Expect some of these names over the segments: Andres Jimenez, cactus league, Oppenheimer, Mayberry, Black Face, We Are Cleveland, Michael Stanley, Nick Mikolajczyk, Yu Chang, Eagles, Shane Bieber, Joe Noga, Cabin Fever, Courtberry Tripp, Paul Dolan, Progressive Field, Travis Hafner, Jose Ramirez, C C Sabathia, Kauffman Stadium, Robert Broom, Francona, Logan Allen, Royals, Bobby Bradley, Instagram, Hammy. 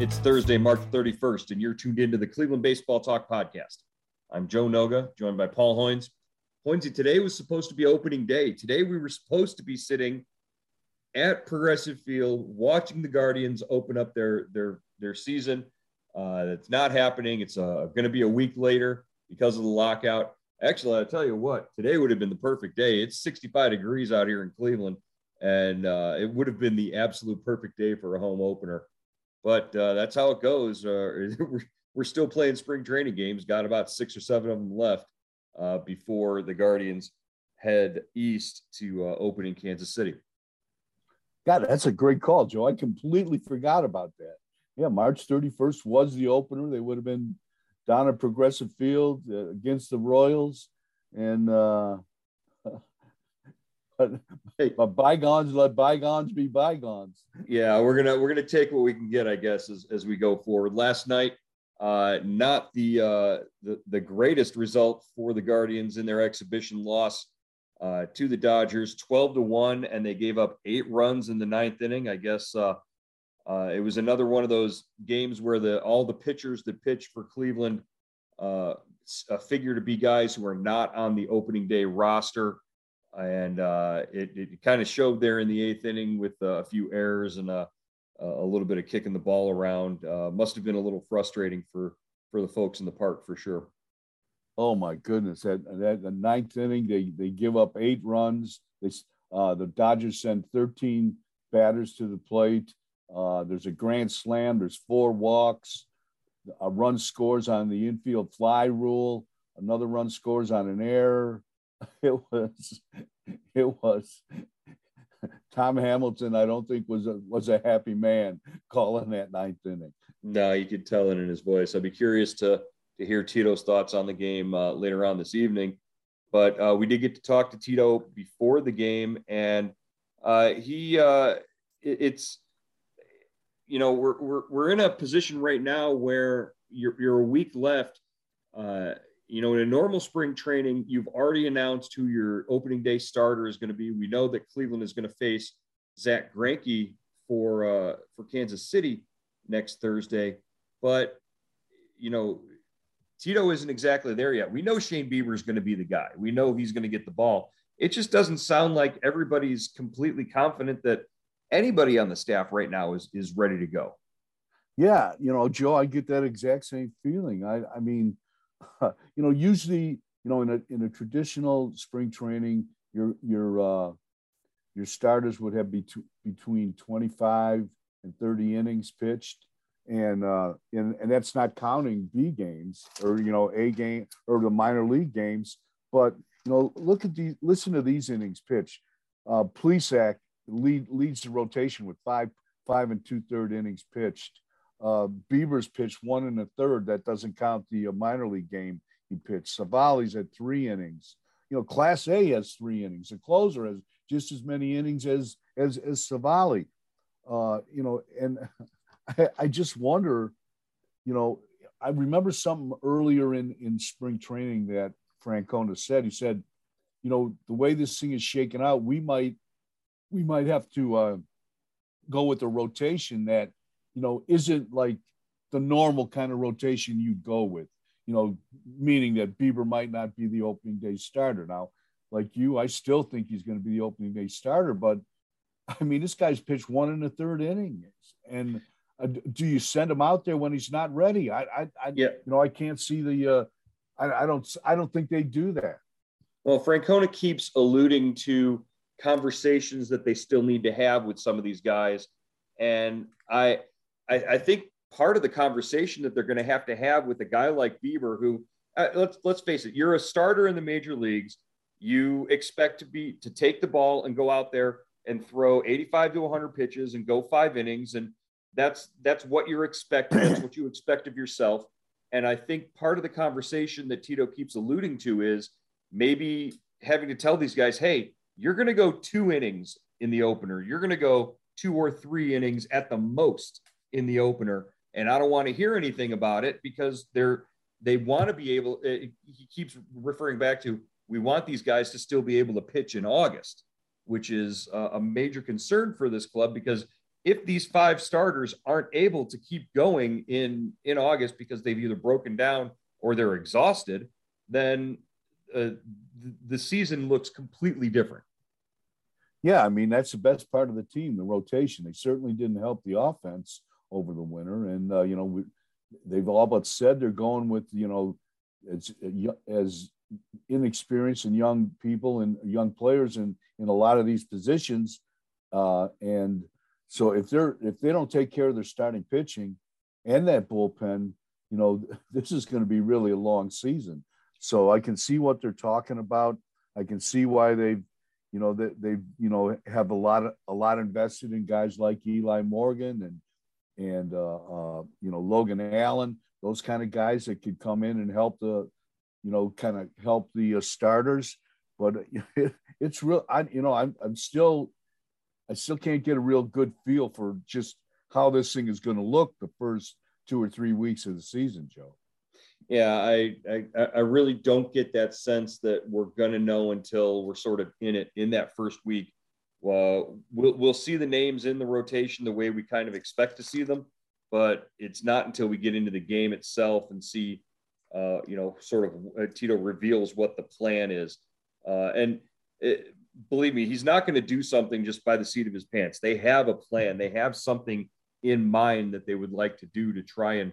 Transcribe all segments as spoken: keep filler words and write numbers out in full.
It's Thursday, March thirty-first, and you're tuned into the Cleveland Baseball Talk podcast. I'm Joe Noga, joined by Paul Hoynes. Hoynesy, today was supposed to be opening day. Today we were supposed to be sitting at Progressive Field watching the Guardians open up their their their season. Uh, it's not happening. It's uh, going to be a week later because of the lockout. Actually, I'll tell you what, today would have been the perfect day. It's sixty-five degrees out here in Cleveland, and uh, it would have been the absolute perfect day for a home opener. But uh, that's how it goes. Uh, we're, we're still playing spring training games. Got about six or seven of them left uh, before the Guardians head east to uh, open in Kansas City. God, that's a great call, Joe. I completely forgot about that. Yeah, March thirty-first was the opener. They would have been down at Progressive Field uh, against the Royals. And uh, but, but bygones, let bygones be bygones. Yeah, we're gonna we're gonna take what we can get, I guess, as, as we go forward. Last night, uh, not the, uh, the the greatest result for the Guardians in their exhibition loss uh, to the Dodgers, twelve to one, and they gave up eight runs in the ninth inning. I guess uh, uh, it was another one of those games where the all the pitchers that pitched for Cleveland uh, figure to be guys who are not on the opening day roster. And uh, it, it kind of showed there in the eighth inning with uh, a few errors and a, a little bit of kicking the ball around. Uh, must have been a little frustrating for, for the folks in the park for sure. Oh my goodness! That, that the ninth inning, they they give up eight runs. They uh, the Dodgers send thirteen batters to the plate. Uh, there's a grand slam. There's four walks. A run scores on the infield fly rule. Another run scores on an error. It was, it was Tom Hamilton, I don't think was a, was a happy man calling that ninth inning. No, you could tell it in his voice. I'd be curious to, to hear Tito's thoughts on the game uh, later on this evening, but uh, we did get to talk to Tito before the game, and uh, he uh, it, it's, you know, we're, we're, we're in a position right now where you're, you're a week left. Uh, You know, in a normal spring training, you've already announced who your opening day starter is going to be. We know that Cleveland is going to face Zach Greinke for uh, for Kansas City next Thursday. But, you know, Tito isn't exactly there yet. We know Shane Bieber is going to be the guy. We know he's going to get the ball. It just doesn't sound like everybody's completely confident that anybody on the staff right now is is ready to go. Yeah, you know, Joe, I get that exact same feeling. I, I mean, You know, usually, you know, in a in a traditional spring training, your your uh, your starters would have be t- between twenty-five and thirty innings pitched, and uh, and and that's not counting B games or you know A game or the minor league games. But you know, look at these, listen to these innings pitched. Uh, Plesac lead leads the rotation with five five and two third innings pitched. Uh, Beavers pitched one and a third. That doesn't count the uh, minor league game he pitched. Savali's at three innings. You know, Class A has three innings. The closer has just as many innings as as as Savali. Uh, you know, and I, I just wonder. You know, I remember something earlier in in spring training that Francona said. He said, you know, the way this thing is shaken out, we might we might have to uh, go with a rotation that you know, isn't like the normal kind of rotation you'd go with, you know, meaning that Bieber might not be the opening day starter. Now, like you, I still think he's going to be the opening day starter, but I mean, this guy's pitched one and a third innings, and uh, do you send him out there when he's not ready? I, I, I yeah. you know, I can't see the, uh, I, I don't, I don't think they do that. Well, Francona keeps alluding to conversations that they still need to have with some of these guys. And I, I, I think part of the conversation that they're going to have to have with a guy like Bieber, who uh, let's, let's face it, you're a starter in the major leagues. You expect to be, to take the ball and go out there and throw eighty-five to one hundred pitches and go five innings. And that's, that's what you're expecting. That's what you expect of yourself. And I think part of the conversation that Tito keeps alluding to is maybe having to tell these guys, hey, you're going to go two innings in the opener. You're going to go two or three innings at the most in the opener. And I don't want to hear anything about it, because they're, they want to be able, uh, he keeps referring back to, we want these guys to still be able to pitch in August, which is uh, a major concern for this club, because if these five starters aren't able to keep going in, in August because they've either broken down or they're exhausted, then uh, the season looks completely different. Yeah, I mean, that's the best part of the team, the rotation. They certainly didn't help the offense over the winter. And, uh, you know, we, they've all but said they're going with, you know, as, as inexperienced and young people and young players in, in a lot of these positions. Uh, and so if they're, if they don't take care of their starting pitching and that bullpen, you know, this is going to be really a long season. So I can see what they're talking about. I can see why they've, you know, they, they, you know, have a lot of, a lot invested in guys like Eli Morgan and, and, uh, uh, you know, Logan Allen, those kind of guys that could come in and help the, you know, kind of help the uh, starters. But it, it's real, I, you know, I'm, I'm still, I still can't get a real good feel for just how this thing is going to look the first two or three weeks of the season, Joe. Yeah, I, I I really don't get that sense that we're going to know until we're sort of in it in that first week. Uh, we'll we'll see the names in the rotation the way we kind of expect to see them, but it's not until we get into the game itself and see, uh, you know, sort of uh, Tito reveals what the plan is. Uh, and it, believe me, he's not going to do something just by the seat of his pants. They have a plan. They have something in mind that they would like to do to try and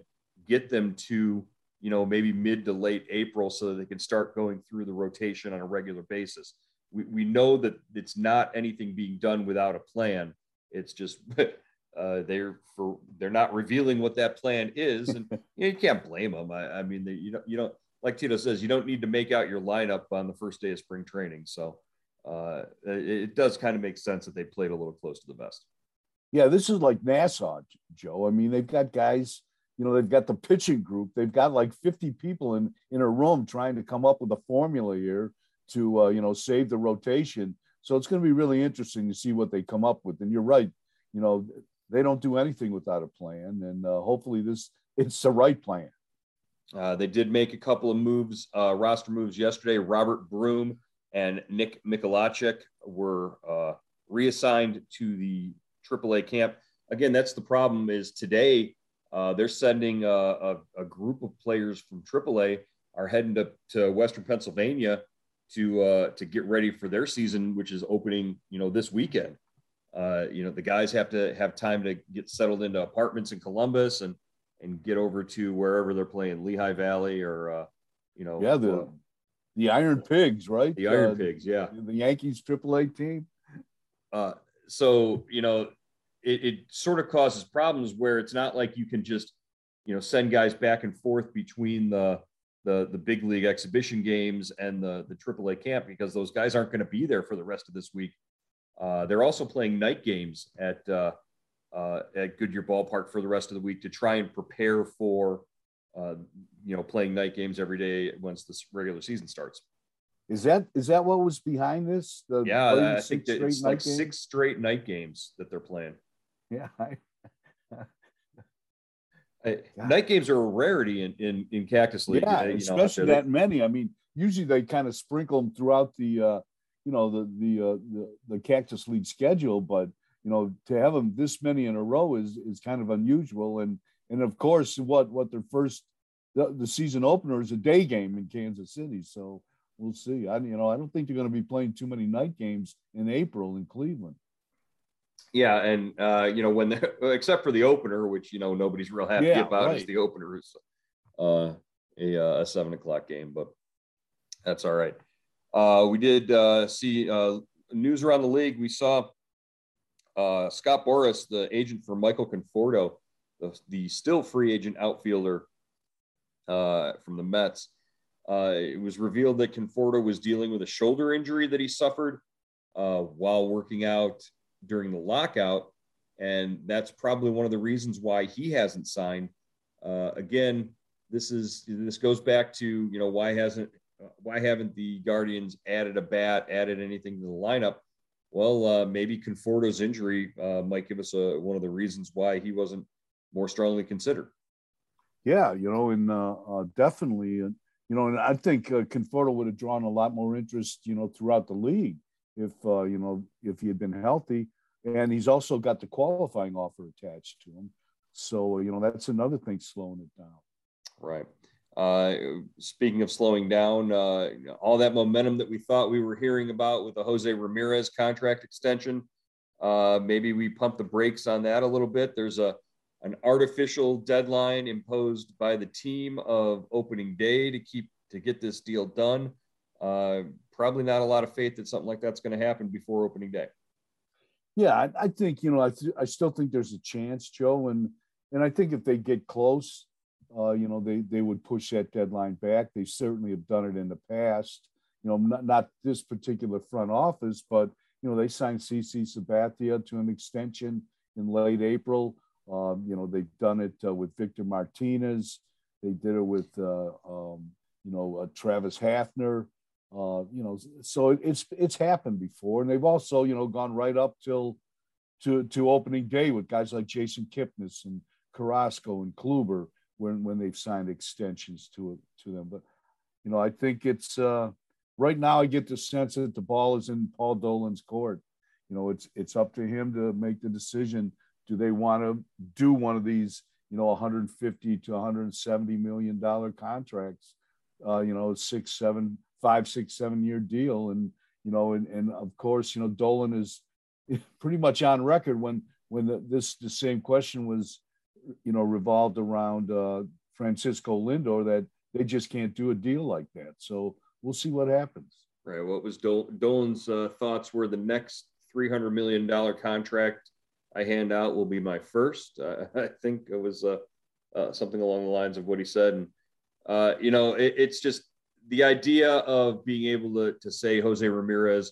get them to, you know, maybe mid to late April so that they can start going through the rotation on a regular basis. We we know that it's not anything being done without a plan. It's just uh, they're for they're not revealing what that plan is, and you know, you can't blame them. I, I mean, they, you don't you don't like Tito says, you don't need to make out your lineup on the first day of spring training. So uh, it, it does kind of make sense that they played a little close to the vest. Yeah, this is like Nassau, Joe. I mean, they've got guys. You know, they've got the pitching group. They've got like fifty people in, in a room trying to come up with a formula here to, uh, you know, save the rotation. So it's going to be really interesting to see what they come up with. And you're right. You know, they don't do anything without a plan. And uh, hopefully this it's the right plan. Uh, they did make a couple of moves, uh, roster moves yesterday. Robert Broom and Nick Mikolajczyk were uh, reassigned to the triple A camp. Again, that's the problem is today. Uh, they're sending a, a, a group of players from triple A are heading to, to Western Pennsylvania to uh, to get ready for their season, which is opening, you know, this weekend. Uh, you know, the guys have to have time to get settled into apartments in Columbus and and get over to wherever they're playing, Lehigh Valley or, uh, you know. Yeah, the, uh, the Iron Pigs, right? The Iron uh, Pigs, yeah. The, the Yankees triple A team. Uh, so, you know. It, it sort of causes problems where it's not like you can just, you know, send guys back and forth between the the, the big league exhibition games and the, the triple A camp, because those guys aren't going to be there for the rest of this week. Uh, they're also playing night games at uh, uh, at Goodyear Ballpark for the rest of the week to try and prepare for, uh, you know, playing night games every day once this regular season starts. Is that is that what was behind this? The yeah, I think that it's like games? six straight night games that they're playing. Yeah. I, I, night games are a rarity in, in, in Cactus League. Yeah, you know, especially that many. I mean, usually they kind of sprinkle them throughout the, uh, you know, the the, uh, the the Cactus League schedule. But you know, to have them this many in a row is is kind of unusual. And and of course, what what their first the, the season opener is a day game in Kansas City. So we'll see. I you know I don't think they're going to be playing too many night games in April in Cleveland. Yeah, and uh, you know when the except for the opener, which you know nobody's real happy yeah, about, right. is the opener is uh, a, a seven o'clock game, but that's all right. Uh, we did uh, see uh, news around the league. We saw uh, Scott Boras, the agent for Michael Conforto, the, the still free agent outfielder uh, from the Mets. Uh, it was revealed that Conforto was dealing with a shoulder injury that he suffered uh, while working out during the lockout, and that's probably one of the reasons why he hasn't signed. Uh, again, this is this goes back to you know why hasn't. Why haven't the Guardians added a bat, added anything to the lineup? Well, uh, maybe Conforto's injury uh, might give us a, one of the reasons why he wasn't more strongly considered. Yeah, you know, and uh, uh, definitely, uh, you know, and I think uh, Conforto would have drawn a lot more interest, you know, throughout the league if, uh, you know, if he had been healthy. And he's also got the qualifying offer attached to him. So, you know, that's another thing slowing it down. Right. Uh, speaking of slowing down, uh, all that momentum that we thought we were hearing about with the Jose Ramirez contract extension, uh, maybe we pump the brakes on that a little bit. There's a an artificial deadline imposed by the team of opening day to keep to get this deal done. Uh, probably not a lot of faith that something like that's going to happen before opening day. Yeah, I, I think you know I th- I still think there's a chance, Joe, and and I think if they get close. Uh, you know, they, they would push that deadline back. They certainly have done it in the past, you know, not, not this particular front office, but, you know, they signed C C Sabathia to an extension in late April. Um, you know, they've done it uh, with Victor Martinez. They did it with, uh, um, you know, uh, Travis Hafner, uh, you know, so it, it's, it's happened before. And they've also, you know, gone right up till to, to opening day with guys like Jason Kipnis and Carrasco and Kluber. When, when they've signed extensions to to them. But, you know, I think it's uh, right now I get the sense that the ball is in Paul Dolan's court. You know, it's it's up to him to make the decision. Do they want to do one of these, you know, one hundred fifty to one hundred seventy million dollars contracts, uh, you know, six, seven, five, six, seven year deal. And, you know, and, and of course, you know, Dolan is pretty much on record when, when the, this, the same question was, you know, revolved around uh, Francisco Lindor, that they just can't do a deal like that. So we'll see what happens. Right. What was Dol- Dolan's uh, thoughts were the next three hundred million dollars contract I hand out will be my first. Uh, I think it was uh, uh, something along the lines of what he said. And, uh, you know, it, it's just the idea of being able to, to say Jose Ramirez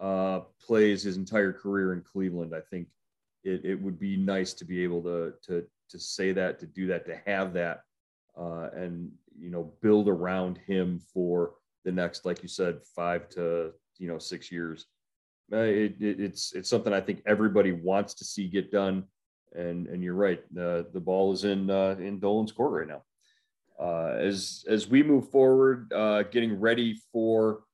uh, plays his entire career in Cleveland. I think it, it would be nice to be able to, to, to say that, to do that, to have that, uh, and, you know, build around him for the next, like you said, five to, you know, six years. Uh, it, it, it's, it's something I think everybody wants to see get done. And, and you're right. The, the ball is in, uh, in Dolan's court right now. Uh, as, as we move forward, uh, getting ready for,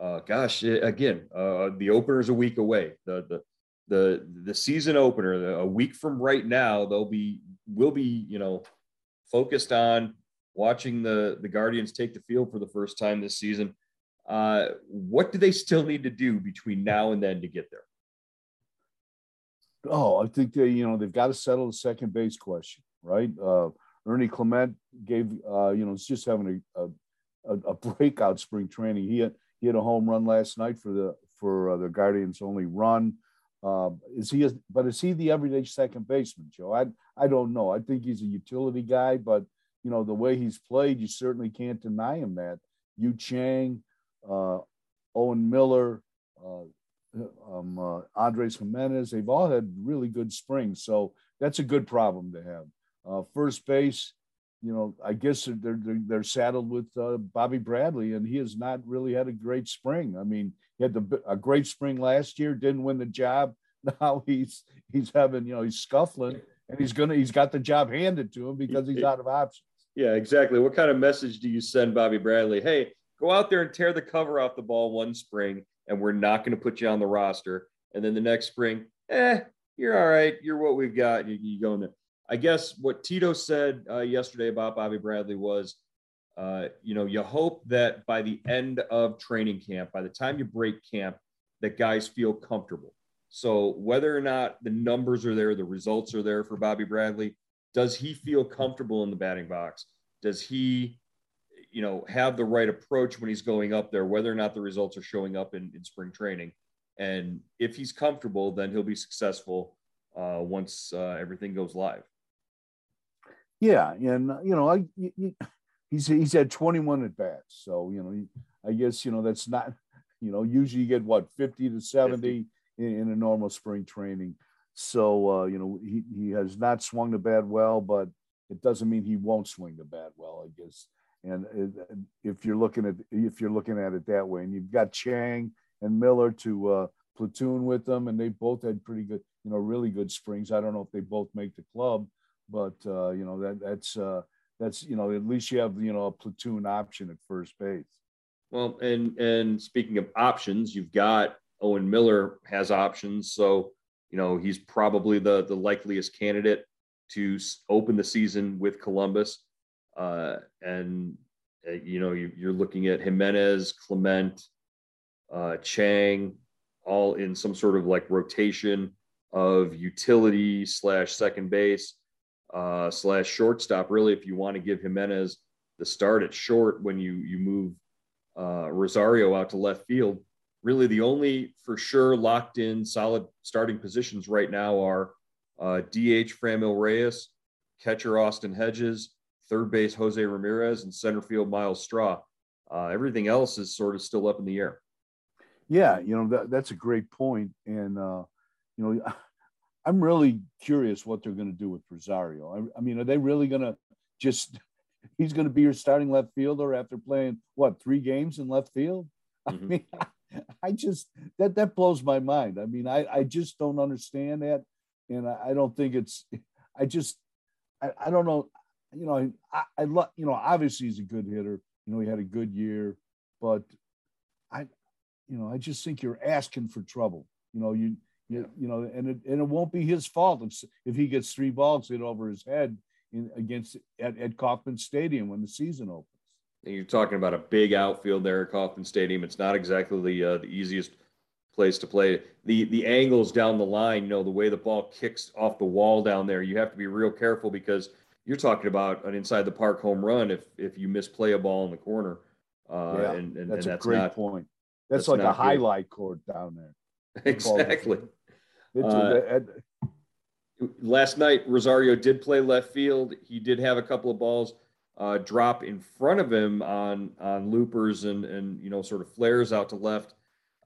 uh, gosh, again, uh, the opener is a week away. The, the, The the season opener, the, a week from right now, they'll be will be, you know, focused on watching the, the Guardians take the field for the first time this season. Uh, what do they still need to do between now and then to get there? Oh, I think they, you know, they've got to settle the second base question, right? Uh, Ernie Clement gave, uh, you know, it's just having a, a a breakout spring training. He had he had a home run last night for the for uh, the Guardians' only run. Um, is he? But is he the everyday second baseman, Joe? I I don't know. I think he's a utility guy, but you know the way he's played, you certainly can't deny him that. Yu Chang, uh, Owen Miller, uh, um, uh, Andres Jimenez—they've all had really good springs, so that's a good problem to have. Uh, first base, you know, I guess they're they're, they're saddled with uh, Bobby Bradley, and he has not really had a great spring. I mean. He had the, a great spring last year, didn't win the job. Now he's he's having, you know, he's scuffling, and he's gonna he's got the job handed to him because he's out of options. Yeah, exactly. What kind of message do you send Bobby Bradley? Hey, go out there and tear the cover off the ball one spring, and we're not going to put you on the roster. And then the next spring, eh, you're all right. You're what we've got. You, you go in there. I guess what Tito said uh, yesterday about Bobby Bradley was, uh, you know, you hope that by the end of training camp, by the time you break camp, that guys feel comfortable. So whether or not the numbers are there, the results are there for Bobby Bradley, does he feel comfortable in the batting box? Does he, you know, have the right approach when he's going up there, whether or not the results are showing up in, in spring training? And if he's comfortable, then he'll be successful uh, once uh, everything goes live. Yeah. And, you know, I, you, he's, he's had twenty-one at bats. So, you know, I guess, you know, that's not, you know, usually you get what, fifty to seventy in, in a normal spring training. So, uh, you know, he, he has not swung the bat well, but it doesn't mean he won't swing the bat well, I guess. And it, if you're looking at, if you're looking at it that way, and you've got Chang and Miller to uh, platoon with them, and they both had pretty good, you know, really good springs. I don't know if they both make the club, but uh, you know, that that's, uh, that's, you know, at least you have, you know, a platoon option at first base. Well, and, and speaking of options, you've got Owen Miller has options. So, you know, he's probably the, the likeliest candidate to open the season with Columbus. Uh, and, uh, you know, you, you're looking at Jimenez, Clement, uh, Chang, all in some sort of like rotation of utility slash second base uh, slash shortstop. Really, if you want to give Jimenez the start at short when you, you move uh, Rosario out to left field, really the only for sure locked in solid starting positions right now are uh, D H Framil Reyes, catcher Austin Hedges, third base Jose Ramirez, and center field Miles Straw. Uh, everything else is sort of still up in the air. Yeah, you know, that, that's a great point. And, uh, you know, I'm really curious what they're going to do with Rosario. I, I mean, are they really going to just – he's going to be your starting left fielder after playing, what, three games in left field? Mm-hmm. I mean, I, I just – that that blows my mind. I mean, I, I just don't understand that. And I, I don't think it's – I just I, – I don't know – You know, I, I love, you know, obviously he's a good hitter. You know, he had a good year, but I, you know, I just think you're asking for trouble. You know, you, you, yeah. you know, and it, and it won't be his fault if, if he gets three balls hit over his head in against at, at Kauffman Stadium when the season opens. And you're talking about a big outfield there at Kauffman Stadium. It's not exactly the, uh, the easiest place to play. The, the angles down the line, you know, the way the ball kicks off the wall down there, you have to be real careful because you're talking about an inside the park home run if if you misplay a ball in the corner. Uh, yeah, and, and, that's and that's a great not, point. That's, that's like a good highlight court down there. Exactly. Uh, last night, Rosario did play left field. He did have a couple of balls uh, drop in front of him on on loopers and, and you know, sort of flares out to left.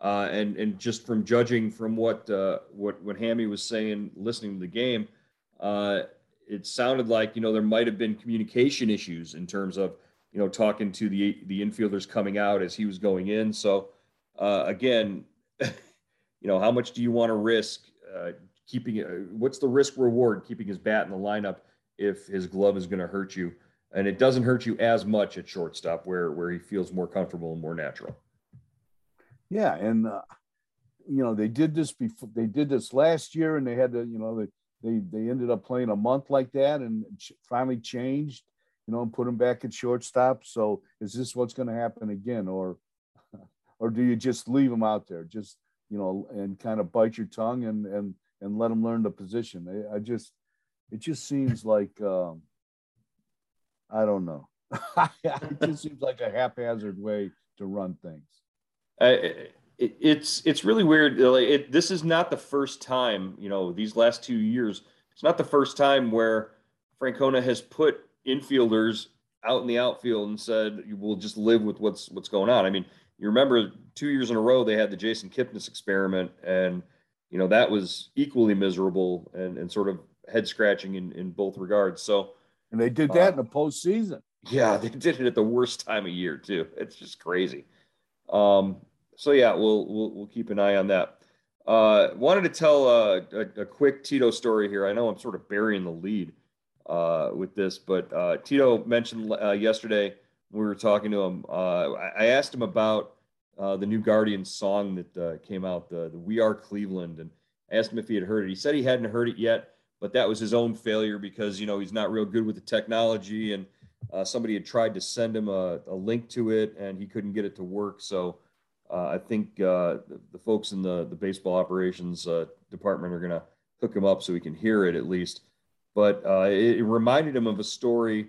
Uh, and, and just from judging from what, uh, what, what Hammy was saying, listening to the game, uh, it sounded like, you know, there might have been communication issues in terms of, you know, talking to the the infielders coming out as he was going in. So, uh, again, you know, how much do you want to risk uh, keeping uh, what's the risk reward keeping his bat in the lineup if his glove is going to hurt you? And it doesn't hurt you as much at shortstop where where he feels more comfortable and more natural. Yeah. And, uh, you know, they did this before. They did this last year and they had to, you know, they, They they ended up playing a month like that and ch- finally changed, you know, and put him back at shortstop. So is this what's going to happen again? Or or do you just leave him out there, just, you know, and kind of bite your tongue and and, and let him learn the position? I, I just – it just seems like um, – I don't know. It just seems like a haphazard way to run things. I, It's it's really weird. Like it, this is not the first time, you know, these last two years, it's not the first time where Francona has put infielders out in the outfield and said, we'll just live with what's what's going on. I mean, you remember two years in a row, they had the Jason Kipnis experiment. And, you know, that was equally miserable and, and sort of head scratching in, in both regards. So, and they did that uh, in the postseason. Yeah, they did it at the worst time of year, too. It's just crazy. Um So, yeah, we'll, we'll we'll keep an eye on that. Uh, wanted to tell a, a, a quick Tito story here. I know I'm sort of burying the lead uh, with this, but uh, Tito mentioned uh, yesterday when we were talking to him, uh, I asked him about uh, the new Guardians song that uh, came out, the, the We Are Cleveland. And I asked him if he had heard it. He said he hadn't heard it yet, but that was his own failure because, you know, he's not real good with the technology, and uh, somebody had tried to send him a, a link to it and he couldn't get it to work. So uh, I think uh, the, the folks in the, the baseball operations uh, department are going to hook him up so he can hear it at least. But uh, it, it reminded him of a story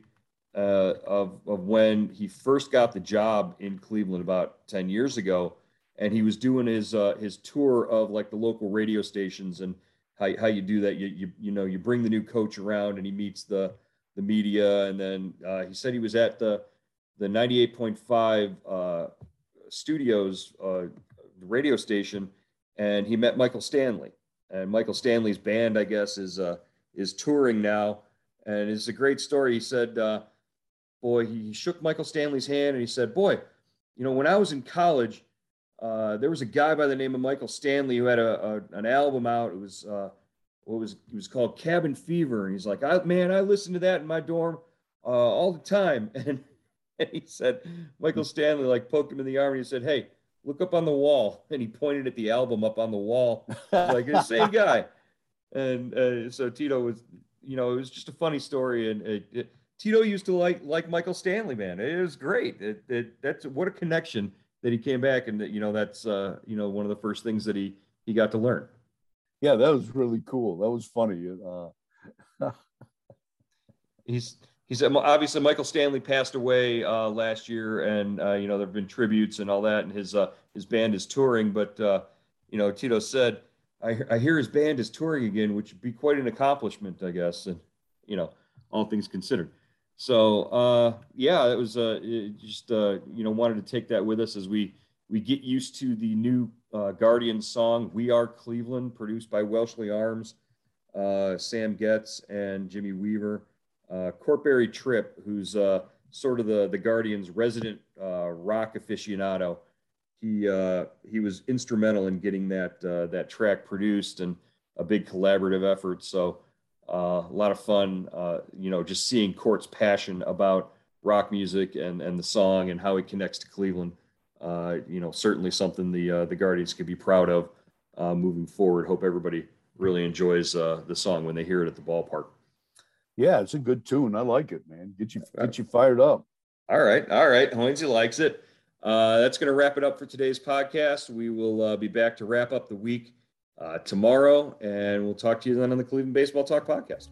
uh, of, of when he first got the job in Cleveland about ten years ago. And he was doing his uh, his tour of like the local radio stations and how how you do that. You you you know you bring the new coach around and he meets the the media, and then uh, he said he was at the the ninety-eight point five uh, studios uh, radio station, and he met Michael Stanley. And Michael Stanley's band, I guess, is uh, is touring now, and it's a great story. He said, uh, "Boy," he shook Michael Stanley's hand and he said, "Boy, you know, when I was in college." Uh, there was a guy by the name of Michael Stanley who had a, a an album out. It was uh, what was it was called Cabin Fever, and he's like, I, "Man, I listened to that in my dorm uh, all the time." And, and he said, Michael Stanley like poked him in the arm and he said, "Hey, look up on the wall." And he pointed at the album up on the wall, like the same guy. And uh, so Tito was, you know, it was just a funny story. And it, it, Tito used to like like Michael Stanley, man. It was great. It, it, that's what a connection. That he came back and, you know, that's, uh, you know, one of the first things that he, he got to learn. Yeah, that was really cool. That was funny. Uh, he's, he's obviously Michael Stanley passed away uh, last year, and, uh, you know, there've been tributes and all that, and his, uh, his band is touring, but, uh, you know, Tito said, I, I hear his band is touring again, which would be quite an accomplishment, I guess. And, you know, all things considered. So, uh, yeah, it was uh, it just, uh, you know, wanted to take that with us as we we get used to the new uh, Guardians song, We Are Cleveland, produced by Wellesley Arms, uh, Sam Getz and Jimmy Weaver. Uh, Courtberry Tripp, who's uh, sort of the, the Guardians resident uh, rock aficionado, he uh, he was instrumental in getting that, uh, that track produced, and a big collaborative effort. So. Uh, a lot of fun, uh, you know, just seeing Court's passion about rock music and, and the song and how it connects to Cleveland. Uh, you know, certainly something the uh, the Guardians could be proud of uh, moving forward. Hope everybody really enjoys uh, the song when they hear it at the ballpark. Yeah, it's a good tune. I like it, man. Get you get you fired up. All right, all right. Hoinsey likes it. Uh, that's going to wrap it up for today's podcast. We will uh, be back to wrap up the week. Uh, tomorrow, and we'll talk to you then on the Cleveland Baseball Talk podcast.